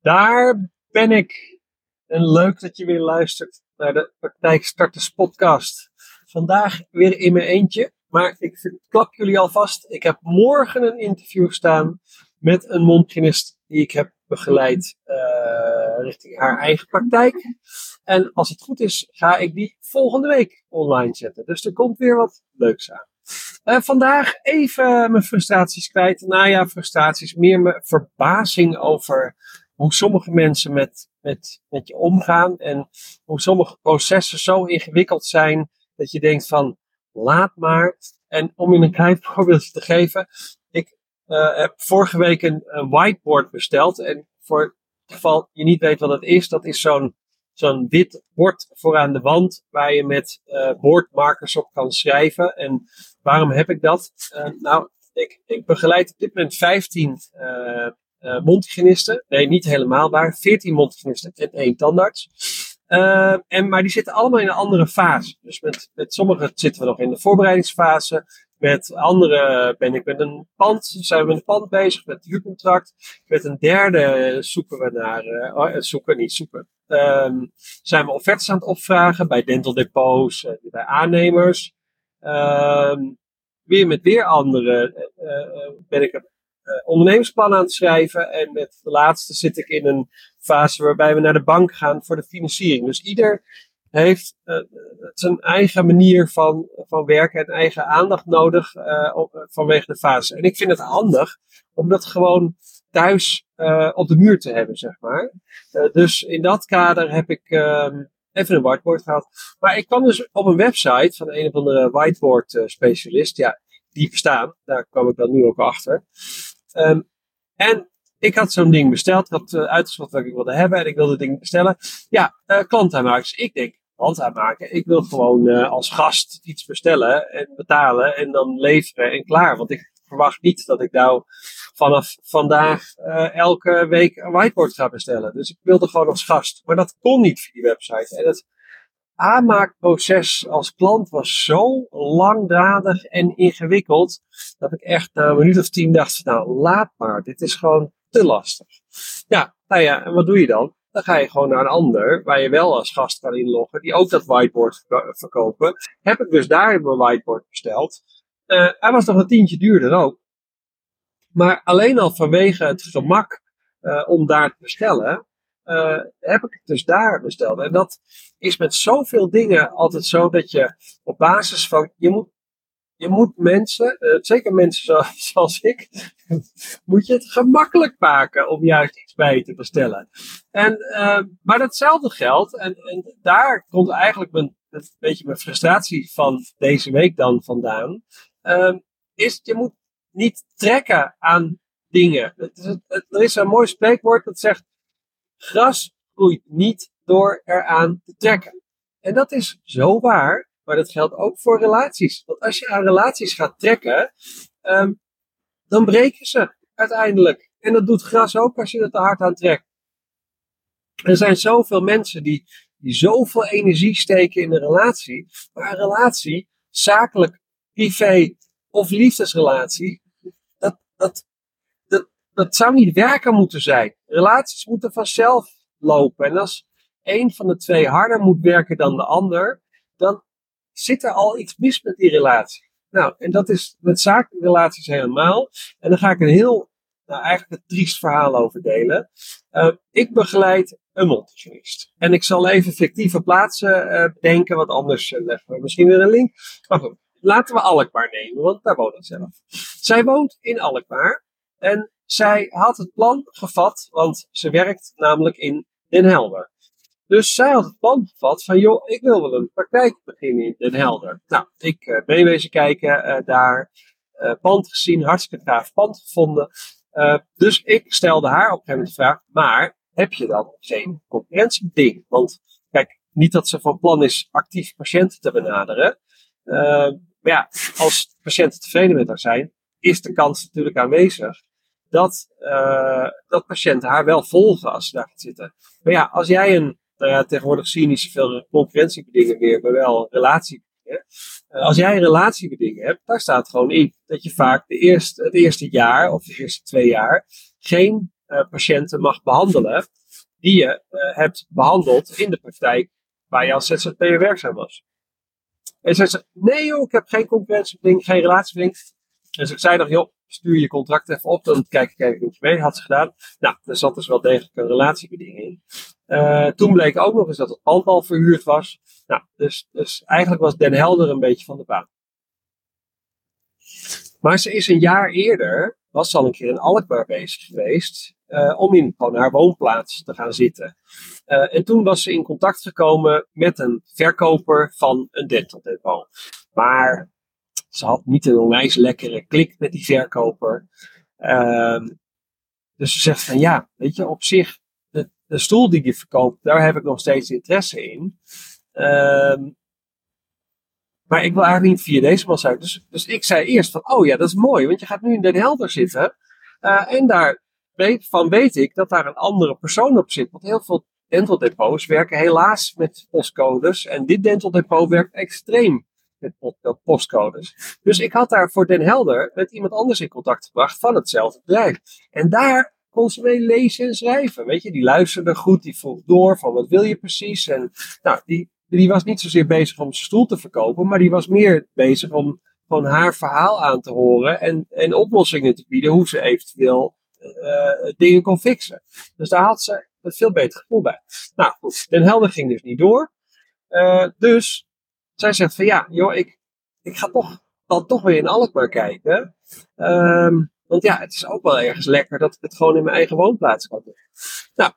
Daar ben ik. En leuk dat je weer luistert naar de Praktijk Starters podcast. Vandaag weer in mijn eentje. Maar ik klap jullie alvast. Ik heb morgen een interview staan met een mondhygiënist die ik heb begeleid richting haar eigen praktijk. En als het goed is, ga ik die volgende week online zetten. Dus er komt weer wat leuks aan. Vandaag even mijn frustraties kwijt. Nou ja, frustraties. Meer mijn verbazing over hoe sommige mensen met je omgaan. En hoe sommige processen zo ingewikkeld zijn dat je denkt van laat maar. En om je een klein voorbeeldje te geven. Ik heb vorige week een whiteboard besteld. En voor het geval je niet weet wat het is. Dat is zo'n wit bord vooraan de wand waar je met boordmarkers op kan schrijven. En waarom heb ik dat? Ik begeleid op dit moment 15 mondhygiënisten. Nee, niet helemaal waar. 14 mondhygiënisten en 1 tandarts. Maar die zitten allemaal in een andere fase. Dus met sommigen zitten we nog in de voorbereidingsfase. Met anderen ben ik met een pand. Zijn we met een pand bezig, met het huurcontract. Met een derde zoeken we naar... zijn we offertes aan het opvragen bij Dental Depots, bij aannemers. Weer met anderen ben ik een ondernemersplan aan het schrijven. En met de laatste zit ik in een fase waarbij we naar de bank gaan voor de financiering. Dus ieder heeft zijn eigen manier van werken en eigen aandacht nodig vanwege de fase. En ik vind het handig om dat gewoon thuis op de muur te hebben, zeg maar. Dus in dat kader heb ik even een whiteboard gehad. Maar ik kwam dus op een website van een of andere whiteboard specialist. Ja, die bestaan. Daar kwam ik dan nu ook achter. En ik had zo'n ding besteld. Ik had uitgezocht wat ik wilde hebben en ik wilde het ding bestellen. Ja, klantaanmakers. Ik denk, hand aanmaken. Ik wil gewoon als gast iets bestellen en betalen en dan leveren en klaar. Want ik verwacht niet dat ik nou vanaf vandaag elke week een whiteboard ga bestellen. Dus ik wilde gewoon als gast. Maar dat kon niet via die website. En het aanmaakproces als klant was zo langdradig en ingewikkeld dat ik echt na een minuut of 10 dacht, nou laat maar, dit is gewoon te lastig. Ja, nou ja, en wat doe je dan? Dan ga je gewoon naar een ander waar je wel als gast kan inloggen, die ook dat whiteboard verkopen. Heb ik dus daar mijn whiteboard besteld. Hij was nog een tientje duurder ook. Maar alleen al vanwege het gemak om daar te bestellen, heb ik het dus daar besteld. En dat is met zoveel dingen altijd zo dat je op basis van, je moet mensen, zeker mensen zoals ik, moet je het gemakkelijk maken om juist iets bij je te bestellen. Maar datzelfde geldt, en daar komt eigenlijk een beetje mijn frustratie van deze week dan vandaan, is je moet niet trekken aan dingen. Er is een mooi spreekwoord dat zegt, gras groeit niet door eraan te trekken. En dat is zo waar, maar dat geldt ook voor relaties. Want als je aan relaties gaat trekken, dan breken ze uiteindelijk. En dat doet gras ook als je er te hard aan trekt. Er zijn zoveel mensen die zoveel energie steken in een relatie, maar een relatie, zakelijk, privé of liefdesrelatie, dat zou niet werken moeten zijn. Relaties moeten vanzelf lopen. En als één van de twee harder moet werken dan de ander, dan zit er al iets mis met die relatie. Nou, en dat is met zakelijke relaties helemaal. En daar ga ik een heel, nou eigenlijk een triest verhaal over delen. Ik begeleid een mondhygiënist. En ik zal even fictieve plaatsen bedenken, want anders leggen we misschien weer een link. Maar goed, laten we Alkmaar nemen, want daar woont ik zelf. Zij woont in Alkmaar. En zij had het plan gevat, want ze werkt namelijk in Den Helder. Dus zij had het plan gevat van, joh, ik wil wel een praktijk beginnen in Den Helder. Nou, ik ben wezen kijken daar, pand gezien, hartstikke gaaf pand gevonden. Dus ik stelde haar op een gegeven moment de vraag, maar heb je dan geen concurrentieding? Want kijk, niet dat ze van plan is actief patiënten te benaderen. Maar ja, als patiënten tevreden met haar zijn, is de kans natuurlijk aanwezig dat patiënten haar wel volgen als ze daar gaat zitten. Maar ja, als jij tegenwoordig zie je niet zoveel concurrentiebedingen meer, maar wel relatiebedingen. Als jij een relatiebeding hebt, daar staat gewoon in dat je vaak het eerste jaar of de eerste 2 jaar geen patiënten mag behandelen die je hebt behandeld in de praktijk waar je als ZZP'er werkzaam was. En zij zei, nee joh, ik heb geen concurrentieverdeling, geen relatieverdeling. Dus ik zei nog, joh, stuur je contract even op, dan kijk ik even wat je mee had ze gedaan. Nou, er zat dus wel degelijk een relatiebeding in. Toen bleek ook nog eens dat het pand al verhuurd was. Nou, dus eigenlijk was Den Helder een beetje van de baan. Maar ze is een jaar eerder, was al een keer in Alkmaar bezig geweest, om in haar woonplaats te gaan zitten. En toen was ze in contact gekomen met een verkoper van een Dental Depot. Maar ze had niet een onwijs lekkere klik met die verkoper. Dus ze zegt van ja, weet je, op zich, de stoel die je verkoopt, daar heb ik nog steeds interesse in. Maar ik wil eigenlijk niet via deze man zijn. Dus ik zei eerst van, oh ja, dat is mooi, want je gaat nu in Den Helder zitten. En daarvan weet ik dat daar een andere persoon op zit. Want heel veel Dental Depots werken helaas met postcodes. En dit Dental Depot werkt extreem met postcodes. Dus ik had daar voor Den Helder met iemand anders in contact gebracht van hetzelfde bedrijf. En daar kon ze mee lezen en schrijven. Weet je, die luisterde goed, die vroeg door van wat wil je precies. En nou, die was niet zozeer bezig om zijn stoel te verkopen, maar die was meer bezig om gewoon haar verhaal aan te horen en oplossingen te bieden hoe ze eventueel dingen kon fixen. Dus daar had ze een veel beter gevoel bij. Nou goed, Den Helder ging dus niet door. Dus zij zegt van ja, joh, ik ga dan toch weer in Alkmaar kijken. Want ja, het is ook wel ergens lekker dat ik het gewoon in mijn eigen woonplaats kan doen. Nou,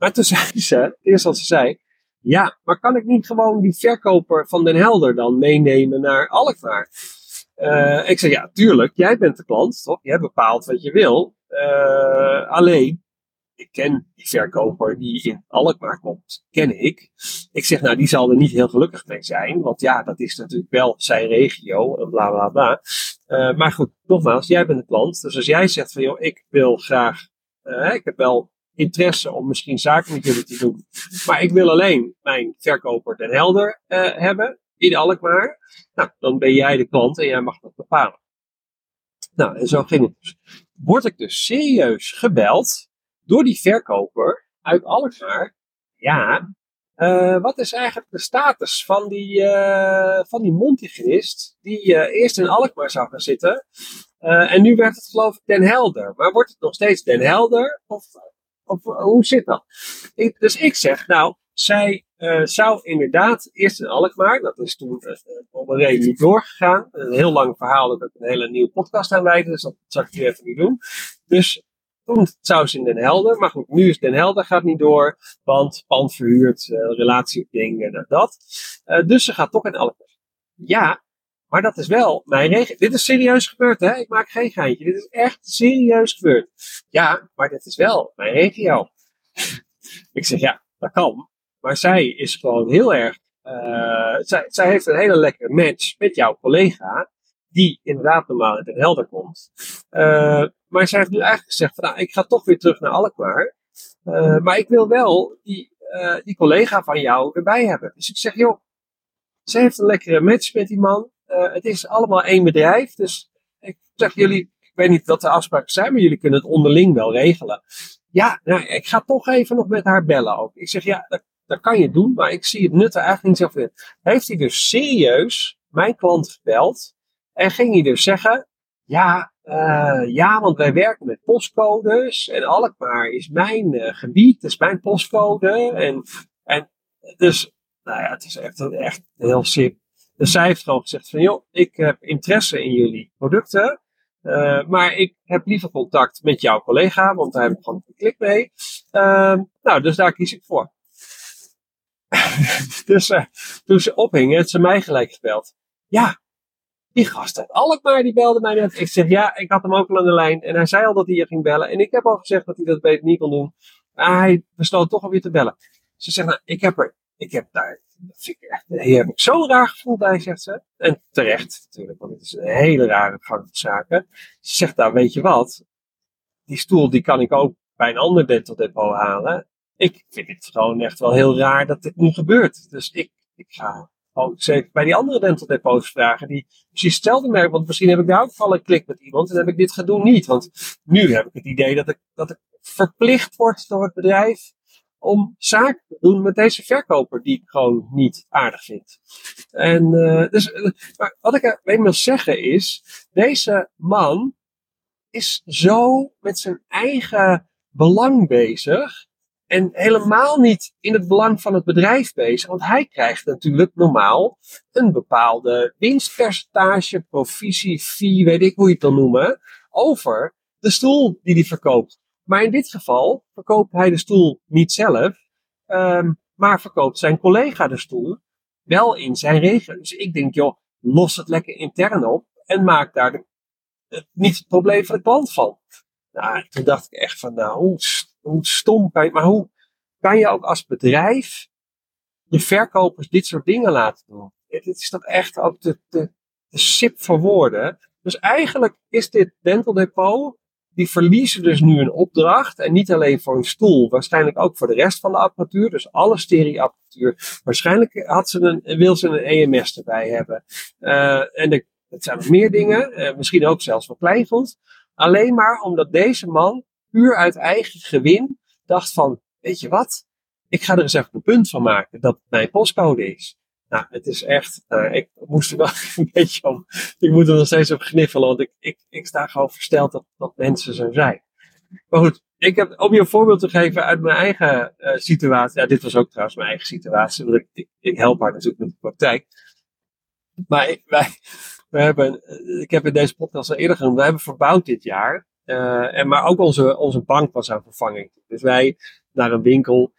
maar toen zei ze, eerst wat ze zei, ja, maar kan ik niet gewoon die verkoper van Den Helder dan meenemen naar Alkmaar? Ik zei, ja, tuurlijk, jij bent de klant, toch? Jij bepaalt wat je wil. Alleen, ik ken die verkoper die in Alkmaar komt, ken ik. Ik zeg, nou, die zal er niet heel gelukkig mee zijn, want ja, dat is natuurlijk wel zijn regio en bla, bla, bla. Maar goed, nogmaals, jij bent de klant. Dus als jij zegt van, joh, ik wil graag, ik heb wel interesse om misschien zaken met jullie te doen. Maar ik wil alleen mijn verkoper Den Helder hebben in Alkmaar. Nou, dan ben jij de klant en jij mag dat bepalen. Nou, en zo ging het dus. Word ik dus serieus gebeld door die verkoper uit Alkmaar. Ja, wat is eigenlijk de status van die mondhygiënist die eerst in Alkmaar zou gaan zitten. En nu werd het geloof ik Den Helder. Maar wordt het nog steeds Den Helder of hoe zit dat? Dus ik zeg, nou, zij zou inderdaad eerst in Alkmaar, dat is toen op een reden niet doorgegaan. Een heel lang verhaal dat ik een hele nieuwe podcast aan leidde, dus dat zal ik nu even niet doen. Dus toen zou ze in Den Helder, maar goed, nu is Den Helder gaat niet door, want pand verhuurd, relatieding en dat. Dus ze gaat toch in Alkmaar. Ja, maar dat is wel mijn regio. Dit is serieus gebeurd, hè? Ik maak geen geintje. Dit is echt serieus gebeurd. Ja, maar dit is wel mijn regio. Ik zeg, ja, dat kan. Maar zij is gewoon heel erg... Zij heeft een hele lekkere match met jouw collega, die inderdaad normaal in Den Helder komt. Maar zij heeft nu eigenlijk gezegd, van, nou, ik ga toch weer terug naar Alkmaar. Maar ik wil wel die collega van jou erbij hebben. Dus ik zeg, joh, zij heeft een lekkere match met die man. Het is allemaal één bedrijf, dus ik zeg jullie, ik weet niet wat de afspraken zijn, maar jullie kunnen het onderling wel regelen. Ja, nou, ik ga toch even nog met haar bellen ook. Ik zeg, ja, dat kan je doen, maar ik zie het nut er eigenlijk niet zoveel in. Heeft hij dus serieus mijn klant gebeld en ging hij dus zeggen, ja, want wij werken met postcodes en Alkmaar is mijn gebied, is mijn postcode. En dus, nou ja, het is echt heel simpel. Dus zij heeft gewoon gezegd van, joh, ik heb interesse in jullie producten, maar ik heb liever contact met jouw collega, want daar heb ik gewoon een klik mee. Nou, dus daar kies ik voor. Dus toen ze ophingen, heeft ze mij gelijk gebeld. Ja, die gast uit Alkmaar, die belde mij net. Ik zeg, ja, ik had hem ook al aan de lijn en hij zei al dat hij je ging bellen. En ik heb al gezegd dat hij dat beter niet kon doen. Maar hij besloot toch alweer te bellen. Ze zegt, nou, ik heb daar... Hier heb ik zo'n raar gevoel bij, zegt ze. En terecht natuurlijk, want het is een hele rare gang van zaken. Ze zegt, nou weet je wat, die stoel die kan ik ook bij een ander Dental Depot halen. Ik vind het gewoon echt wel heel raar dat dit nu gebeurt. Dus ik ga ook zeker bij die andere Dental Depots vragen. Die precies stelde mij, want misschien heb ik daar ook al een klik met iemand en heb ik dit gedoe niet. Want nu heb ik het idee dat ik verplicht wordt door het bedrijf om zaken te doen met deze verkoper die ik gewoon niet aardig vind. En maar wat ik wil zeggen is, deze man is zo met zijn eigen belang bezig en helemaal niet in het belang van het bedrijf bezig, want hij krijgt natuurlijk normaal een bepaalde winstpercentage, provisie, fee, weet ik hoe je het dan noemen, over de stoel die hij verkoopt. Maar in dit geval verkoopt hij de stoel niet zelf, maar verkoopt zijn collega de stoel wel in zijn regio. Dus ik denk, joh, los het lekker intern op en maak daar niet het probleem van de klant van. Nou, toen dacht ik echt van, nou, hoe stom kan je... Maar hoe kan je ook als bedrijf je verkopers dit soort dingen laten doen? Dit is toch echt ook de sip voor woorden. Dus eigenlijk is dit Dental Depot... Die verliezen dus nu een opdracht en niet alleen voor hun stoel, waarschijnlijk ook voor de rest van de apparatuur, dus alle stereo-apparatuur. Waarschijnlijk wil ze een EMS erbij hebben. En het zijn nog meer dingen, misschien ook zelfs wel kleingoed. Alleen maar omdat deze man puur uit eigen gewin dacht van, weet je wat, ik ga er eens even een punt van maken dat het mijn postcode is. Nou, het is echt, ik moest er wel een beetje om, ik moet er nog steeds op gniffelen, want ik sta gewoon versteld dat mensen zo zijn. Maar goed, om je een voorbeeld te geven uit mijn eigen situatie, ja, dit was ook trouwens mijn eigen situatie, want ik help haar natuurlijk met de praktijk. Maar ik heb in deze podcast al eerder genoemd, wij hebben verbouwd dit jaar, maar ook onze bank was aan vervanging. Dus wij naar een winkel...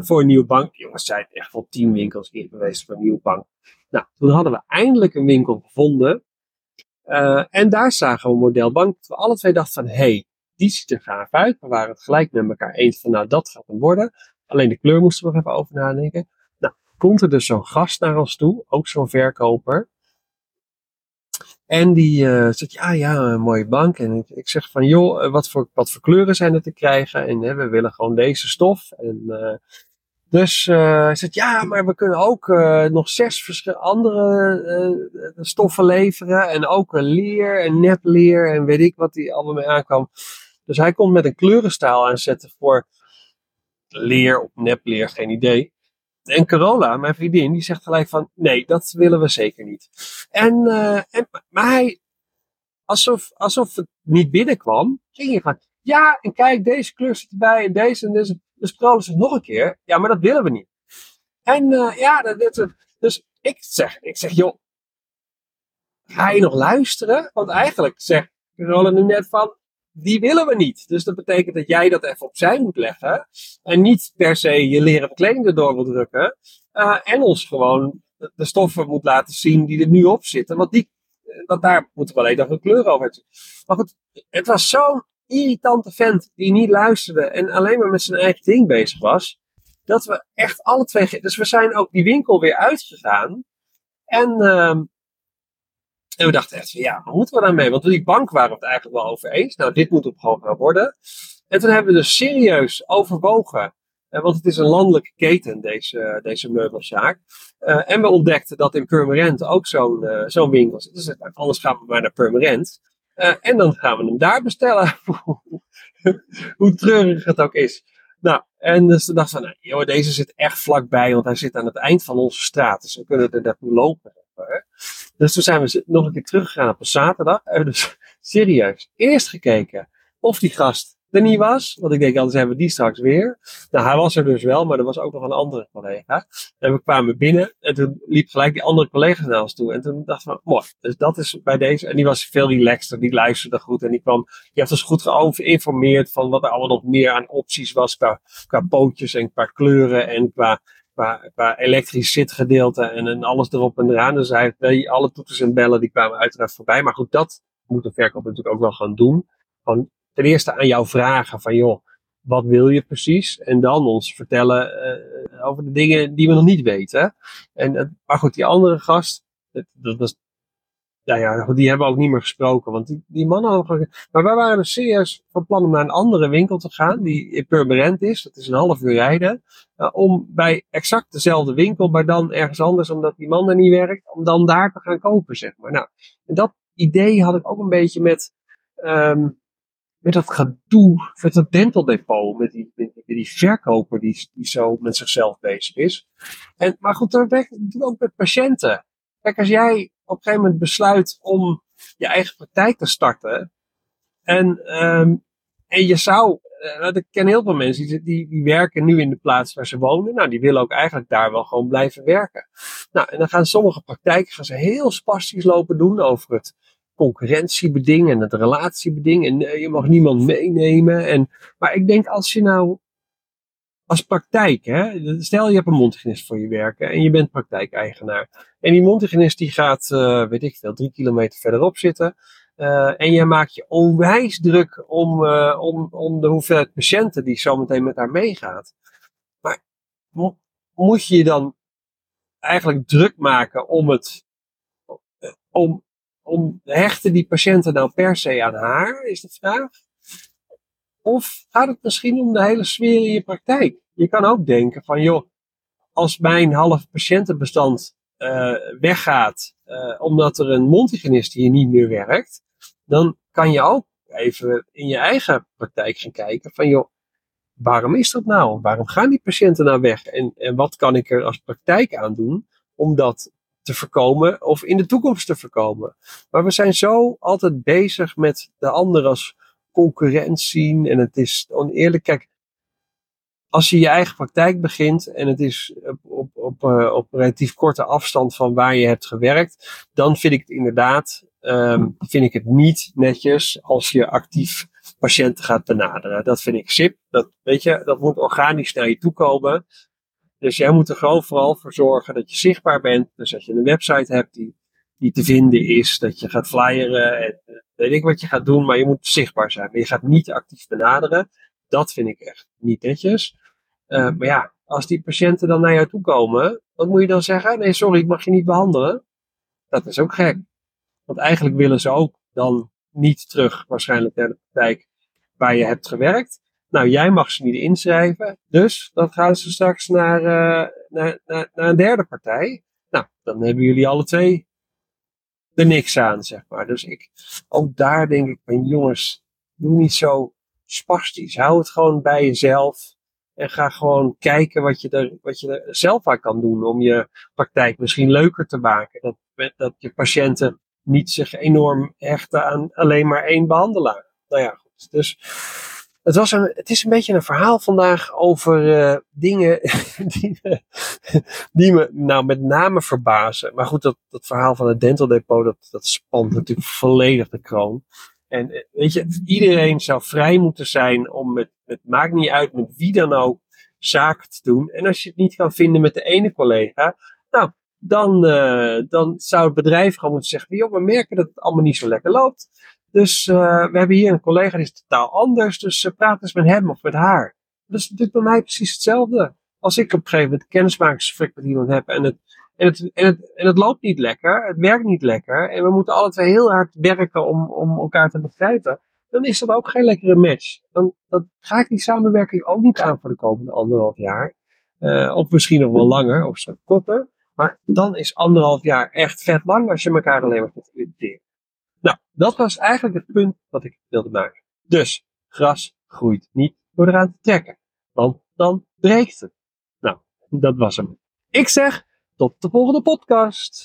voor een nieuwe bank. Jongens, zijn echt wel 10 winkels hier geweest voor een nieuwe bank. Nou, toen hadden we eindelijk een winkel gevonden. En daar zagen we een modelbank. We alle twee dachten van, hey, die ziet er gaaf uit. We waren het gelijk met elkaar eens van, nou, dat gaat hem worden. Alleen de kleur moesten we nog even over nadenken. Nou, komt er dus zo'n gast naar ons toe. Ook zo'n verkoper. En die zegt, ja, een mooie bank. En ik zeg van, joh, wat voor kleuren zijn er te krijgen? En we willen gewoon deze stof. En, hij zegt, ja, maar we kunnen ook nog 6 andere stoffen leveren. En ook leer en nepleer en weet ik wat die allemaal mee aankwam. Dus hij komt met een kleurenstaal aanzetten voor leer of nepleer, geen idee. En Carola, mijn vriendin, die zegt gelijk van... Nee, dat willen we zeker niet. Maar hij... Alsof het niet binnenkwam... Ging hij van... Ja, en kijk, deze kleur zit erbij en deze en deze. Dus Carola zegt nog een keer... Ja, maar dat willen we niet. En dus ik zeg... Joh, ga je nog luisteren? Want eigenlijk zegt Carola nu net van... Die willen we niet. Dus dat betekent dat jij dat even opzij moet leggen. En niet per se je leren kleding erdoor wil drukken. En ons gewoon de stoffen moet laten zien die er nu op zitten. Want daar moeten we alleen nog een kleur over. Maar goed, het was zo'n irritante vent die niet luisterde. En alleen maar met zijn eigen ding bezig was. Dat we echt alle twee... Dus we zijn ook die winkel weer uitgegaan. En we dachten echt, ja, wat moeten we daarmee? Want die bank waren we het eigenlijk wel over eens. Nou, dit moet op gewoon gaan worden. En toen hebben we dus serieus overwogen. Want het is een landelijke keten, deze meubelzaak. En we ontdekten dat in Purmerend ook zo'n winkel zit. Dus anders gaan we maar naar Purmerend. En dan gaan we hem daar bestellen. Hoe treurig het ook is. Nou, en dus toen dachten we, nou, joh, deze zit echt vlakbij. Want hij zit aan het eind van onze straat. Dus we kunnen er naartoe lopen. Dus toen zijn we nog een keer teruggegaan op een zaterdag. En dus serieus, eerst gekeken of die gast er niet was. Want ik denk, anders hebben we die straks weer. Nou, hij was er dus wel, maar er was ook nog een andere collega. En we kwamen binnen en toen liep gelijk die andere collega's naar ons toe. En toen dachten we, mooi, dus dat is bij deze. En die was veel relaxter, die luisterde goed. En die had ons goed geïnformeerd van wat er allemaal nog meer aan opties was. Qua pootjes en qua kleuren en qua elektrisch zitgedeelte en alles erop en eraan. Dus hij heeft alle toeters en bellen, die kwamen uiteraard voorbij. Maar goed, dat moet een verkoper natuurlijk ook wel gaan doen. Van ten eerste aan jou vragen van, joh, wat wil je precies? En dan ons vertellen over de dingen die we nog niet weten. Maar goed, die andere gast, dat was, nou ja, die hebben we ook niet meer gesproken. Want die mannen hadden... Maar wij waren dus serieus van plan om naar een andere winkel te gaan. Die in Purmerend is. Dat is een half uur rijden. Om bij exact dezelfde winkel. Maar dan ergens anders. Omdat die man er niet werkt. Om dan daar te gaan kopen, zeg maar. Nou, en dat idee had ik ook een beetje met... met dat gedoe, met dat Dental Depot, met die verkoper die zo met zichzelf bezig is. Maar goed, dat doe ook met patiënten. Kijk, als jij op een gegeven moment besluit om je eigen praktijk te starten, en je zou, ik ken heel veel mensen die werken nu in de plaats waar ze wonen. Nou, die willen ook eigenlijk daar wel gewoon blijven werken. Nou, en dan gaan sommige praktijken gaan ze heel spastisch lopen doen over het concurrentiebeding en het relatiebeding. En je mag niemand meenemen. Maar ik denk als je nou als praktijk, stel je hebt een mondhygiënist voor je werken en je bent praktijkeigenaar. En die mondhygiënist die gaat, 3 kilometer verderop zitten. En je maakt je onwijs druk om de hoeveelheid patiënten die zo meteen met haar meegaat. Maar moet je je dan eigenlijk druk maken om hechten die patiënten nou per se aan haar, is de vraag. Of gaat het misschien om de hele sfeer in je praktijk? Je kan ook denken van, joh, als mijn half patiëntenbestand weggaat, omdat er een mondhygiënist hier niet meer werkt, dan kan je ook even in je eigen praktijk gaan kijken van, joh, waarom is dat nou? Waarom gaan die patiënten nou weg? En wat kan ik er als praktijk aan doen om dat te voorkomen of in de toekomst te voorkomen? Maar we zijn zo altijd bezig met de ander als concurrent zien en het is oneerlijk. Kijk, als je je eigen praktijk begint en het is op relatief korte afstand van waar je hebt gewerkt, dan vind ik het inderdaad niet netjes als je actief patiënten gaat benaderen. Dat vind ik sip. Dat moet organisch naar je toe komen. Dus jij moet er gewoon vooral voor zorgen dat je zichtbaar bent. Dus dat je een website hebt die te vinden is, dat je gaat flyeren en weet ik wat je gaat doen, maar je moet zichtbaar zijn. Maar je gaat niet actief benaderen. Dat vind ik echt niet netjes. Maar ja, als die patiënten dan naar jou toe komen, wat moet je dan zeggen? Nee, sorry, ik mag je niet behandelen. Dat is ook gek. Want eigenlijk willen ze ook dan niet terug, waarschijnlijk naar de praktijk waar je hebt gewerkt. Nou, jij mag ze niet inschrijven, dus dan gaan ze straks naar een derde partij. Nou, dan hebben jullie alle twee er niks aan, zeg maar. Dus ook daar denk ik van, jongens, doe niet zo spastisch. Hou het gewoon bij jezelf en ga gewoon kijken wat je er zelf aan kan doen om je praktijk misschien leuker te maken. Dat je patiënten niet zich enorm hechten aan alleen maar één behandelaar. Nou ja, goed. Dus het is een beetje een verhaal vandaag over dingen die me nou met name verbazen. Maar goed, dat verhaal van het Dental Depot, dat spant natuurlijk volledig de kroon. En weet je, iedereen zou vrij moeten zijn om het maakt niet uit met wie dan ook zaken te doen. En als je het niet kan vinden met de ene collega, nou, dan zou het bedrijf gewoon moeten zeggen, joh, we merken dat het allemaal niet zo lekker loopt. Dus we hebben hier een collega die is totaal anders, dus praat eens met hem of met haar. Dat is natuurlijk bij mij precies hetzelfde. Als ik op een gegeven moment kennismakingsgesprek met iemand heb en het loopt niet lekker, het werkt niet lekker en we moeten alle twee heel hard werken om elkaar te begrijpen, dan is dat ook geen lekkere match. Dan ga ik die samenwerking ook niet aan voor de komende 1,5 jaar. Of misschien nog wel langer, of zo korter. Maar dan is 1,5 jaar echt vet lang als je elkaar alleen maar kunt irriteren. Nou, dat was eigenlijk het punt wat ik wilde maken. Dus, gras groeit niet door eraan te trekken. Want dan breekt het. Nou, dat was hem. Ik zeg, tot de volgende podcast.